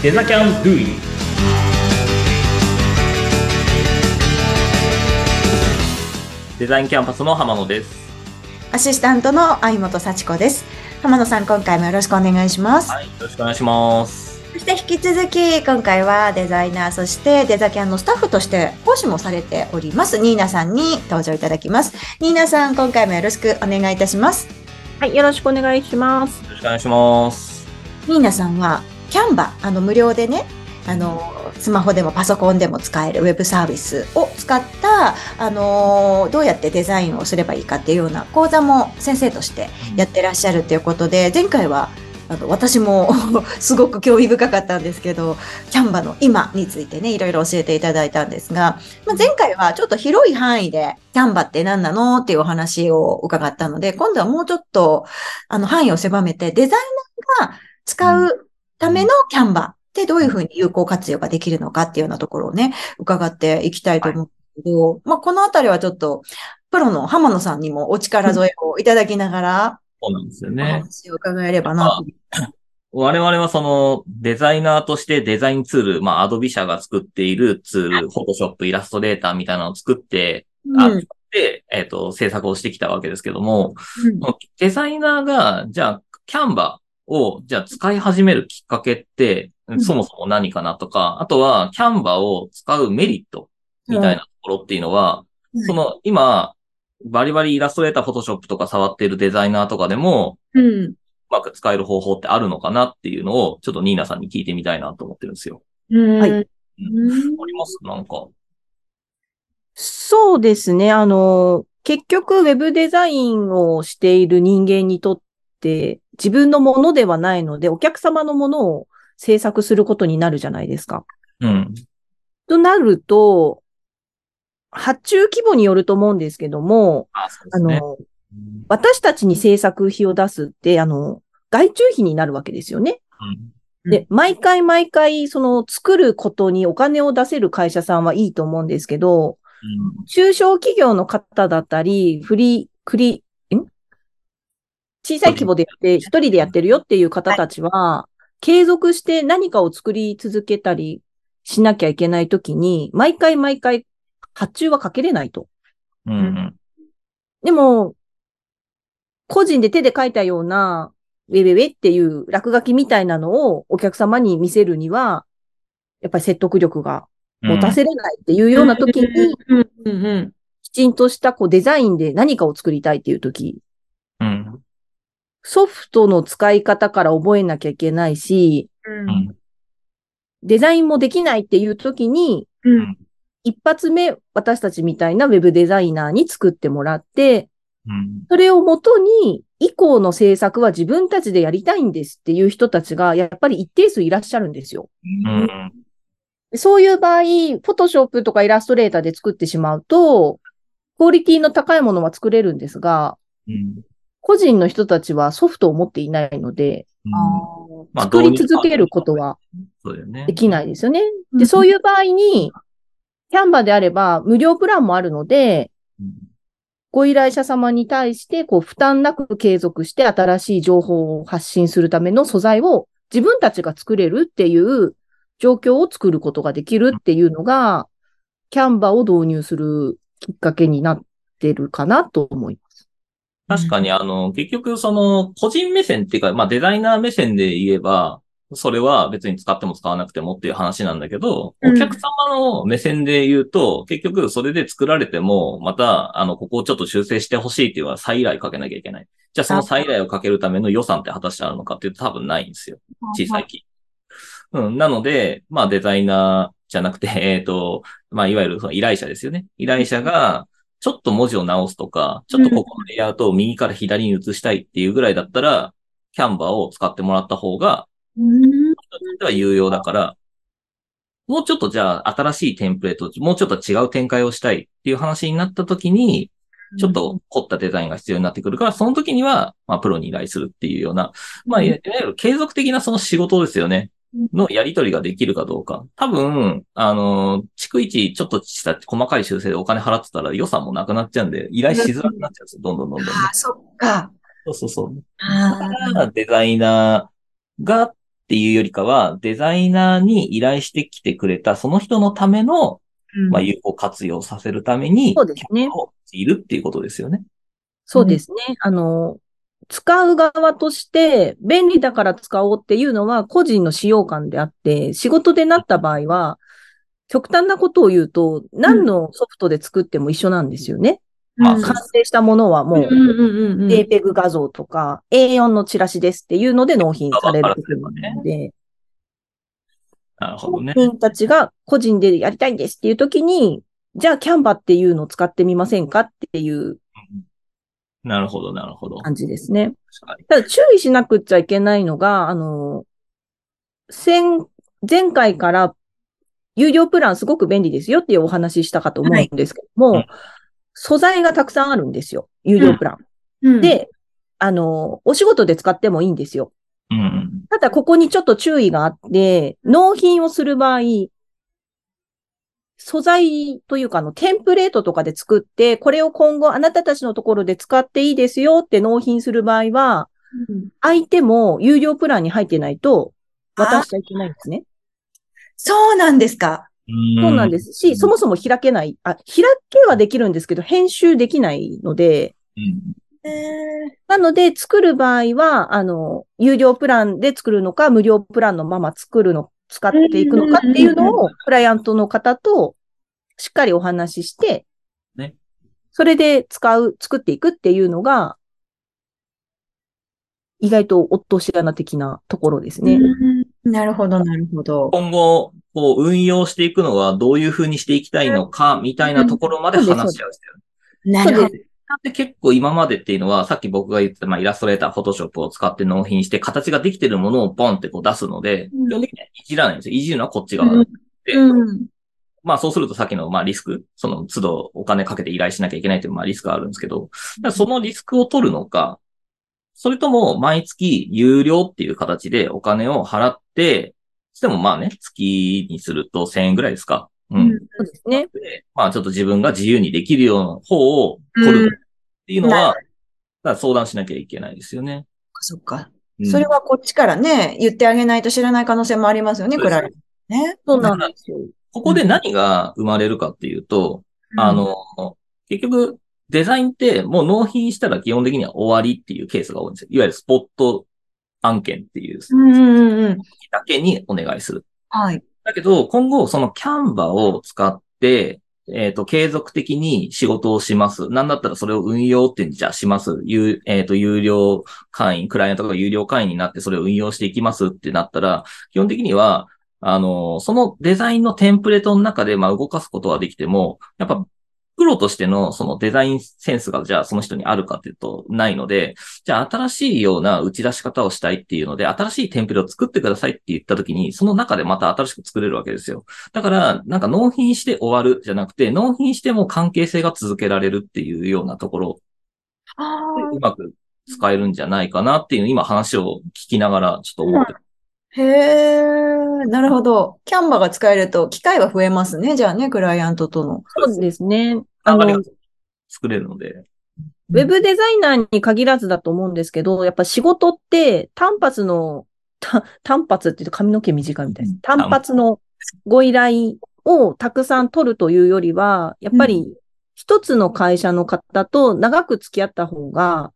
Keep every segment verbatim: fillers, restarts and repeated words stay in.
Then I can do it. Design Canvas の浜野です。アシスタントの相本幸子です。浜野さん、今回もよろしくお願いします。はい、よろしくお願いします。そして引き続き今回はデザイナー、そしてデザキャンのスタッフとして講師もされておりますニーナさんに登場いただきます。ニーナさん、今回もよろしくお願いいたします。はい、よろしくお願いします。よろしくお願いします。ニーナさんはCanva、あの無料でね、あのスマホでもパソコンでも使えるウェブサービスを使った、あのどうやってデザインをすればいいかっていうような講座も先生としてやってらっしゃるということで、前回はあの私もすごく興味深かったんですけど、Canvaの今についてね、いろいろ教えていただいたんですが、まあ、前回はちょっと広い範囲でCanvaって何なのっていうお話を伺ったので、今度はもうちょっとあの範囲を狭めて、デザイナーが使うためのCanvaってどういうふうに有効活用ができるのかっていうようなところをね、伺っていきたいと思うんですけど、はい、まあ、このあたりはちょっとプロの浜野さんにもお力添えをいただきながら、そうなんですよね。お話を伺えればなと。我々はそのデザイナーとしてデザインツール、まあ Adobe 社が作っているツール、Photoshop、イラストレーターみたいなのを作って、うん、で、えっと、制作をしてきたわけですけども、うん、デザイナーがじゃあ Canva をじゃあ使い始めるきっかけって、うん、そもそも何かなとか、あとは Canva を使うメリットみたいなところっていうのは、うん、その今、バリバリイラストレーター、フォトショップとか触っているデザイナーとかでも、うん、うまく使える方法ってあるのかなっていうのを、ちょっとニーナさんに聞いてみたいなと思ってるんですよ。うん、はい。あります?なんか。そうですね。あの、結局、ウェブデザインをしている人間にとって、自分のものではないので、お客様のものを制作することになるじゃないですか。うん。となると、発注規模によると思うんですけども、あ, あの、私たちに制作費を出すって、あの、外注費になるわけですよね。うん、で、毎回毎回、その作ることにお金を出せる会社さんはいいと思うんですけど、うん、中小企業の方だったり、フリー、クリ、ん?小さい規模でやって、一人でやってるよっていう方たちは、継続して何かを作り続けたりしなきゃいけないときに、毎回毎回、発注はかけれないと。うんうん、でも、個人で手で書いたような、ウェウェウェっていう落書きみたいなのをお客様に見せるには、やっぱり説得力が持たせれないっていうような時に、うん、きちんとしたこうデザインで何かを作りたいっていう時、うん、ソフトの使い方から覚えなきゃいけないし、うん、デザインもできないっていう時に、うん、一発目、私たちみたいなウェブデザイナーに作ってもらって、うん、それをもとに以降の制作は自分たちでやりたいんですっていう人たちがやっぱり一定数いらっしゃるんですよ。うん、そういう場合、Photoshopとかイラストレーターで作ってしまうと、クオリティの高いものは作れるんですが、うん、個人の人たちはソフトを持っていないので、うん、あ、作り続けることはできないですよね。で、そういう場合に、Canva であれば無料プランもあるので、ご依頼者様に対してこう負担なく継続して新しい情報を発信するための素材を自分たちが作れるっていう状況を作ることができるっていうのが Canva を導入するきっかけになってるかなと思います。確かにあの結局その個人目線っていうか、まあデザイナー目線で言えばそれは別に使っても使わなくてもっていう話なんだけど、お客様の目線で言うと、うん、結局それで作られても、また、あの、ここをちょっと修正してほしいっていうのは再依頼かけなきゃいけない。じゃあその再依頼をかけるための予算って果たしてあるのかっていうと多分ないんですよ。小さい企業。うん。なので、まあデザイナーじゃなくて、えっと、まあいわゆるその依頼者ですよね。依頼者が、ちょっと文字を直すとか、ちょっとここのレイアウトを右から左に移したいっていうぐらいだったら、Canvaを使ってもらった方が、では有用だから、もうちょっとじゃあ新しいテンプレート、もうちょっと違う展開をしたいっていう話になった時に、ちょっと凝ったデザインが必要になってくるから、その時には、まあ、プロに依頼するっていうような、まあ、いわゆる継続的なその仕事ですよね。のやり取りができるかどうか。多分、あの、逐一ちょっとした細かい修正でお金払ってたら予算もなくなっちゃうんで、依頼しづらくなっちゃうんですよ。どんどんどんどん、ね。ああ、そっか。そうそうそう。だからデザイナーがっていうよりかは、デザイナーに依頼してきてくれたその人のための、うん、まあ、有効活用させるために、そうですね。いるっていうことですよね。そうですね。うん、あの、使う側として便利だから使おうっていうのは個人の使用感であって、仕事でなった場合は、極端なことを言うと、何のソフトで作っても一緒なんですよね。うん、完成したものはもう、JPEG 画像とか、エーよん のチラシですっていうので納品されることなので、なるほどね。本人たちが個人でやりたいんですっていう時に、じゃあ Canva っていうのを使ってみませんかっていう。なるほど、なるほど。感じですね。ただ注意しなくちゃいけないのが、あの、先、前回から有料プランすごく便利ですよっていうお話ししたかと思うんですけども、はい、うん、素材がたくさんあるんですよ。有料プラン。うんうん、で、あの、お仕事で使ってもいいんですよ。うん、ただここにちょっと注意があって、納品をする場合、素材というか、あの、テンプレートとかで作って、これを今後あなたたちのところで使っていいですよって納品する場合は、うん、相手も有料プランに入ってないと渡しちゃいけないんですね。そうなんですか。そうなんですし、そもそも開けない。あ、開けはできるんですけど、編集できないので、うん、えー、なので作る場合は、あの、有料プランで作るのか、無料プランのまま作るのか、使っていくのかっていうのを、クライアントの方としっかりお話しして、ね、それで使う、作っていくっていうのが、意外とおっとし穴的なところですね。なるほど、なるほど。今後、こう、運用していくのはどういうふうにしていきたいのか、みたいなところまで話し合うんですよ。なるほど。で結構今までっていうのは、さっき僕が言ってた、まあ、イラストレーター、フォトショップを使って納品して、形ができてるものをポンってこう出すので、基本的にはいじらないんですよ。いじるのはこっち側で。うんうん、まあ、そうするとさっきの、まあ、リスク、その都度お金かけて依頼しなきゃいけないという、まあ、リスクがあるんですけど、そのリスクを取るのか、それとも毎月有料っていう形でお金を払って、してもまあね、月にするとせんえんぐらいですか。うん。そうですね。まあちょっと自分が自由にできるような方を取るっていうのは、うん、相談しなきゃいけないですよね。そっか。うん、それはこっちからね、言ってあげないと知らない可能性もありますよね、クラリン。ね。そうなんですよ。ここで何が生まれるかっていうと、うん、あの、結局デザインってもう納品したら基本的には終わりっていうケースが多いんですよ。いわゆるスポット案件っていう、うんうんうん、だけにお願いする。はい。だけど、今後、そのキャンバーを使って、えっと、継続的に仕事をします。なんだったらそれを運用って、じゃあします。有、えっと、有料会員、クライアントが有料会員になってそれを運用していきますってなったら、基本的には、あの、そのデザインのテンプレートの中で、まあ、動かすことはできても、やっぱ、プロとしてのそのデザインセンスがじゃあその人にあるかっていうとないので、じゃあ新しいような打ち出し方をしたいっていうので、新しいテンプレを作ってくださいって言ったときに、その中でまた新しく作れるわけですよ。だから、なんか納品して終わるじゃなくて、納品しても関係性が続けられるっていうようなところ、うまく使えるんじゃないかなっていう今話を聞きながらちょっと思ってます。へー、なるほど。キャンバが使えると機会は増えますね。じゃあね、クライアントとの。そうですね。あの、作れるので。ウェブデザイナーに限らずだと思うんですけど、やっぱ仕事って単発の、た単発って言うと髪の毛短いみたいです。単発のご依頼をたくさん取るというよりは、やっぱり一つの会社の方と長く付き合った方が、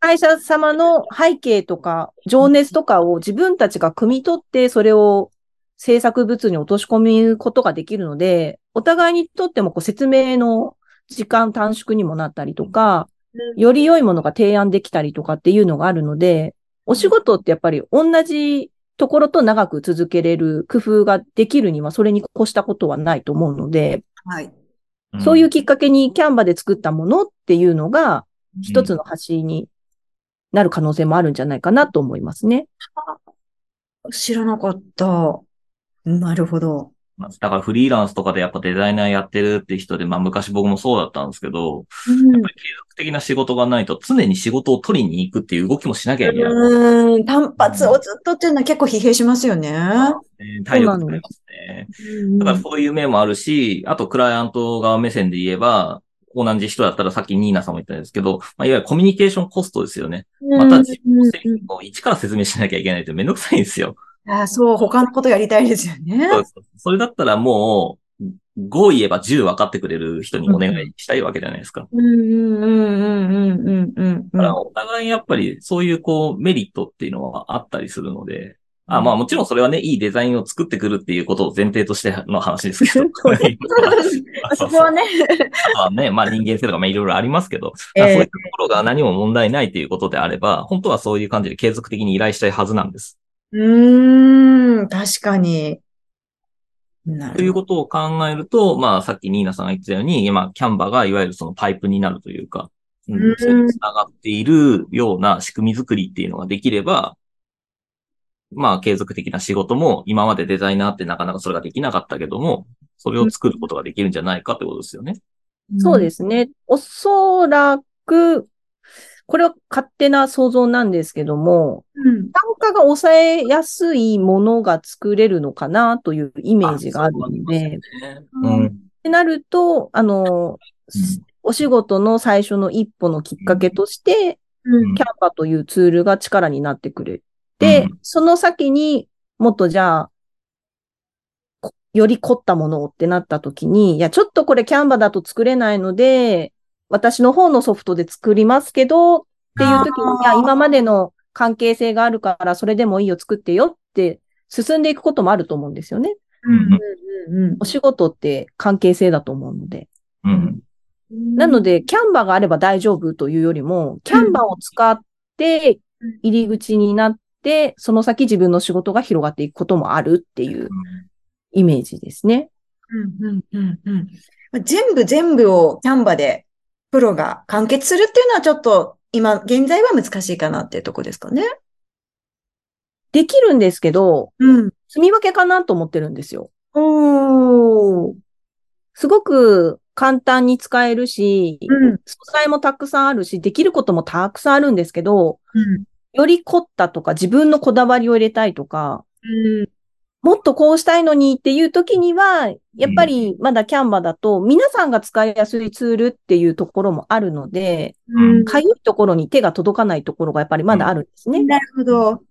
会社様の背景とか情熱とかを自分たちが汲み取ってそれを制作物に落とし込むことができるので、お互いにとってもこう説明の時間短縮にもなったりとか、より良いものが提案できたりとかっていうのがあるので、お仕事ってやっぱり同じところと長く続けれる工夫ができるにはそれに越したことはないと思うので、はい、そういうきっかけにCanvaで作ったものっていうのが一つの橋になる可能性もあるんじゃないかなと思いますね。うん、知らなかった。なるほど。だからフリーランスとかでやっぱデザイナーやってるって人で、まあ昔僕もそうだったんですけど、うん、やっぱり継続的な仕事がないと常に仕事を取りに行くっていう動きもしなきゃいけない。うん、単発をずっとっていうのは結構疲弊しますよね。うん、体力もありますね。だからそういう面もあるし、あとクライアント側目線で言えば、同じ人だったらさっきニーナさんも言ったんですけど、まあ、いわゆるコミュニケーションコストですよね。また自分の製品を一から説明しなきゃいけないってめんどくさいんですよ。あ、そう、他のことやりたいですよね。そうです。それだったらもう、ご言えばじゅう分かってくれる人にお願いしたいわけじゃないですか。うんうんうんうんうんうん。だからお互いやっぱりそういうこうメリットっていうのはあったりするので、あ、まあもちろんそれはね、いいデザインを作ってくるっていうことを前提としての話ですけど。そこはね。あね、まあ人間性とかまあいろいろありますけど、えー、そういうところが何も問題ないということであれば、本当はそういう感じで継続的に依頼したいはずなんです。うーん、確かに。なるということを考えると、まあさっきニーナさんが言ったように、今、Canvaがいわゆるそのパイプになるというか、うん、それに繋がっているような仕組み作りっていうのができれば、まあ継続的な仕事も今までデザイナーってなかなかそれができなかったけども、それを作ることができるんじゃないかってことですよね。うん、そうですね。おそらく、これは勝手な想像なんですけども、うん、単価が抑えやすいものが作れるのかなというイメージがあるので、ってなると、あの、うん、お仕事の最初の一歩のきっかけとして、うん、Canvaというツールが力になってくれで、その先にもっとじゃあ、より凝ったものをってなった時に、いや、ちょっとこれCanvaだと作れないので、私の方のソフトで作りますけど、っていう時に、いや、今までの関係性があるから、それでもいいよ、作ってよって進んでいくこともあると思うんですよね。うんうんうん、お仕事って関係性だと思うので。うん、なので、Canvaがあれば大丈夫というよりも、Canvaを使って入り口になって、で、その先自分の仕事が広がっていくこともあるっていうイメージですね。うんうんうんうん、全部全部をCanvaでプロが完結するっていうのはちょっと今現在は難しいかなっていうとこですかね。できるんですけど、うん、住み分けかなと思ってるんですよ。おー。すごく簡単に使えるし、うん、素材もたくさんあるし、できることもたくさんあるんですけど、うんより凝ったとか自分のこだわりを入れたいとか、うん、もっとこうしたいのにっていう時には、やっぱりまだCanvaだと皆さんが使いやすいツールっていうところもあるので、うん、かゆいところに手が届かないところがやっぱりまだあるんですね。うん、なるほど。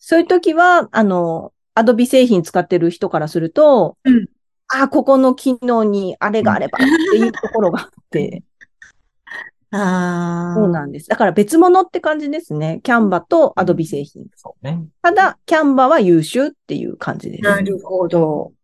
そういう時は、あの、Adobe 製品使ってる人からすると、うん、あ、ここの機能にあれがあればっていうところがあって、ああ。そうなんです。だから別物って感じですね。CanvaとAdobe製品。そうね。ただ、Canvaは優秀っていう感じです。なるほど。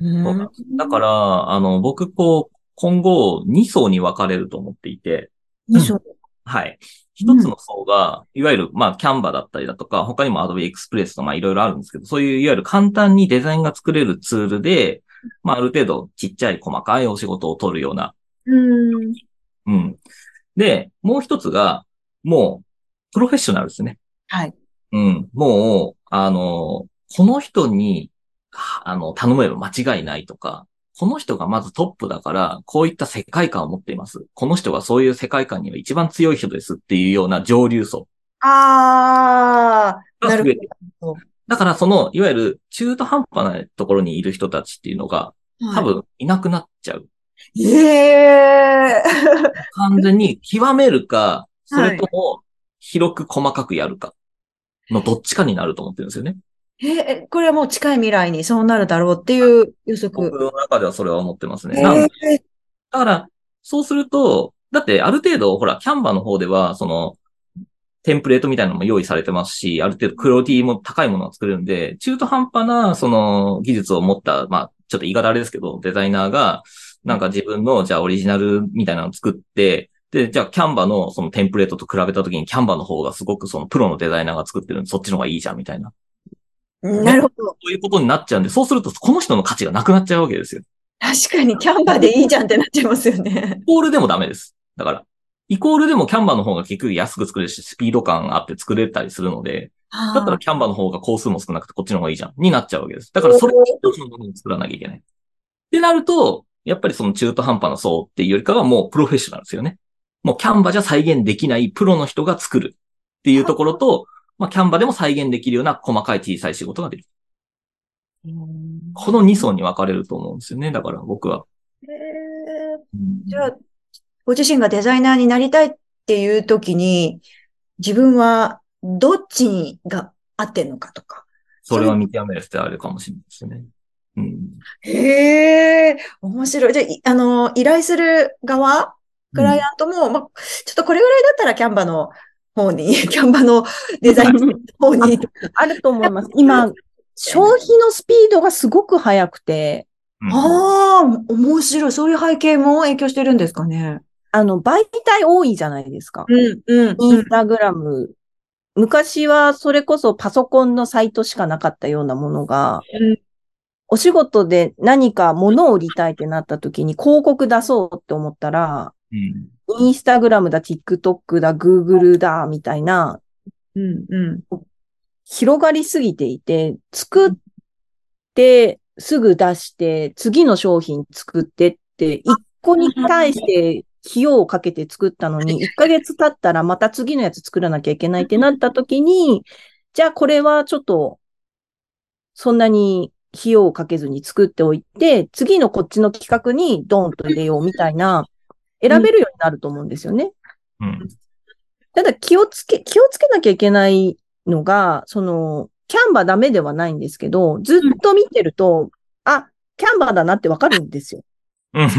うん、だから、あの、僕、こう、今後、に層に分かれると思っていて。に層、うん、はい。一つの層が、いわゆる、まあ、Canvaだったりだとか、他にもAdobe Expressと、まあ、いろいろあるんですけど、そういう、いわゆる簡単にデザインが作れるツールで、まあ、ある程度、ちっちゃい細かいお仕事を取るような。うんうん。で、もう一つが、もう、プロフェッショナルですね。はい。うん。もう、あの、この人に、あの、頼めば間違いないとか、この人がまずトップだから、こういった世界観を持っています。この人がそういう世界観には一番強い人ですっていうような上流層。あー、なるほど。だから、その、いわゆる中途半端なところにいる人たちっていうのが、多分いなくなっちゃう。はいええー、完全に極めるか、それとも広く細かくやるかのどっちかになると思ってるんですよね。えー、これはもう近い未来にそうなるだろうっていう予測。僕の中ではそれは思ってますね。なんで、えー、だから、そうすると、だってある程度、ほら、Canvaの方では、その、テンプレートみたいなのも用意されてますし、ある程度クオリティも高いものを作れるんで、中途半端な、その、技術を持った、まあ、ちょっと言い方あれですけど、デザイナーが、なんか自分の、じゃあオリジナルみたいなのを作って、で、じゃあCanvaのそのテンプレートと比べたときにCanvaの方がすごくそのプロのデザイナーが作ってるんで、そっちの方がいいじゃんみたいな。なるほど。そういうことになっちゃうんで、そうするとこの人の価値がなくなっちゃうわけですよ。確かにCanvaでいいじゃんってなっちゃいますよね。イコールでもダメです。だから、イコールでもCanvaの方が結局安く作れるし、スピード感あって作れたりするので、だったらCanvaの方が工数も少なくてこっちの方がいいじゃんになっちゃうわけです。だからそれを一つのものを作らなきゃいけない。ってなると、やっぱりその中途半端な層っていうよりかはもうプロフェッショナルですよね。もうCanvaじゃ再現できないプロの人が作るっていうところと、まあCanvaでも再現できるような細かい小さい仕事ができる。このに層に分かれると思うんですよね。だから僕は。えー、じゃあご自身がデザイナーになりたいっていう時に、自分はどっちにが合ってんのかとか。それを見極める必要あるかもしれないですね。うん。へえ、面白い。じゃあ、あの、依頼する側、クライアントも、うん、まあ、ちょっとこれぐらいだったらキャンバの方に、キャンバのデザインの方にあると思います。今、消費のスピードがすごく速くて。うん、ああ、面白い。そういう背景も影響してるんですかね。あの、媒体多いじゃないですか。うん、うん。インスタグラム。昔はそれこそパソコンのサイトしかなかったようなものが、うん、お仕事で何か物を売りたいってなった時に広告出そうって思ったら、うん、インスタグラムだ、TikTok だ、Google だ、みたいな、うんうん、広がりすぎていて、作って、すぐ出して、次の商品作ってって、一個に対して費用をかけて作ったのに、いっかげつ経ったらまた次のやつ作らなきゃいけないってなった時に、じゃあこれはちょっと、そんなに費用をかけずに作っておいて、次のこっちの企画にドンと入れようみたいな、選べるようになると思うんですよね。うん、ただ気をつけ、気をつけなきゃいけないのが、その、キャンバダメではないんですけど、ずっと見てると、あ、キャンバだなってわかるんですよ。あ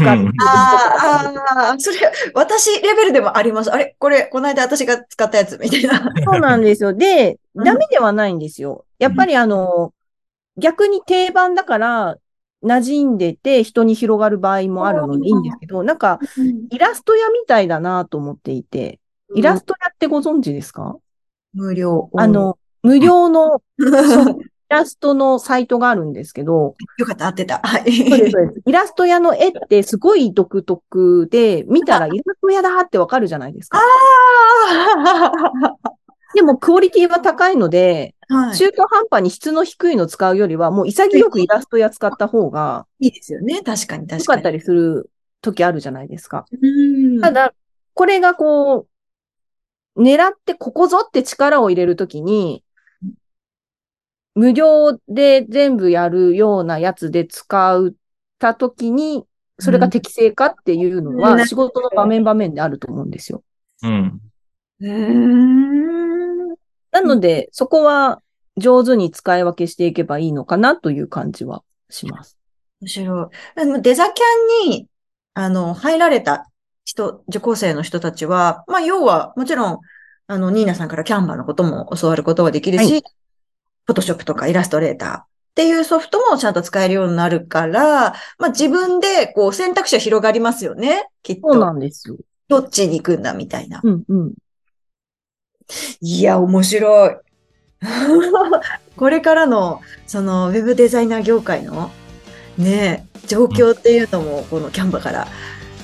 あ、それ、私レベルでもあります。あれこれ、この間私が使ったやつみたいな。そうなんですよ。で、ダメではないんですよ。やっぱりあの、逆に定番だから、馴染んでて人に広がる場合もあるのでいいんですけど、なんか、イラスト屋みたいだなと思っていて、イラスト屋ってご存知ですか？無料。あの、無料のイラストのサイトがあるんですけど。よかった、合ってた。はい。そうです、そうです。イラスト屋の絵ってすごい独特で、見たらイラスト屋だってわかるじゃないですか。ああでもクオリティは高いので、はい、中途半端に質の低いの使うよりは、もう潔くイラスト屋使った方が。いいですよね。確かに確かに。良かったりする時あるじゃないですか。うんただ、これがこう、狙ってここぞって力を入れるときに、無料で全部やるようなやつで使ったときに、それが適正かっていうのは仕事の場面場面であると思うんですよ。うん。うーんなので、そこは上手に使い分けしていけばいいのかなという感じはします。面白い。デザキャンに、あの、入られた人、受講生の人たちは、まあ、要は、もちろん、あの、ニーナさんからキャンバーのことも教わることができるし、はいフォトショップとかイラストレーターっていうソフトもちゃんと使えるようになるから、まあ自分でこう選択肢は広がりますよね。きっと。そうなんですよ。どっちに行くんだみたいな。うんうん。いや、面白い。これからの、その、ウェブデザイナー業界のね、状況っていうのも、このキャンバから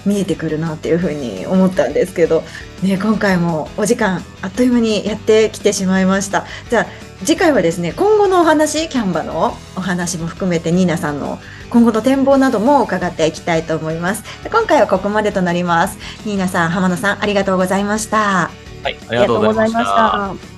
見えてくるなっていうふうに思ったんですけど、ね、今回もお時間あっという間にやってきてしまいました。じゃあ、次回はですね、今後のお話、キャンバのお話も含めて、ニーナさんの今後の展望なども伺っていきたいと思います。今回はここまでとなります。ニーナさん、浜野さん、ありがとうございました。はい、ありがとうございました。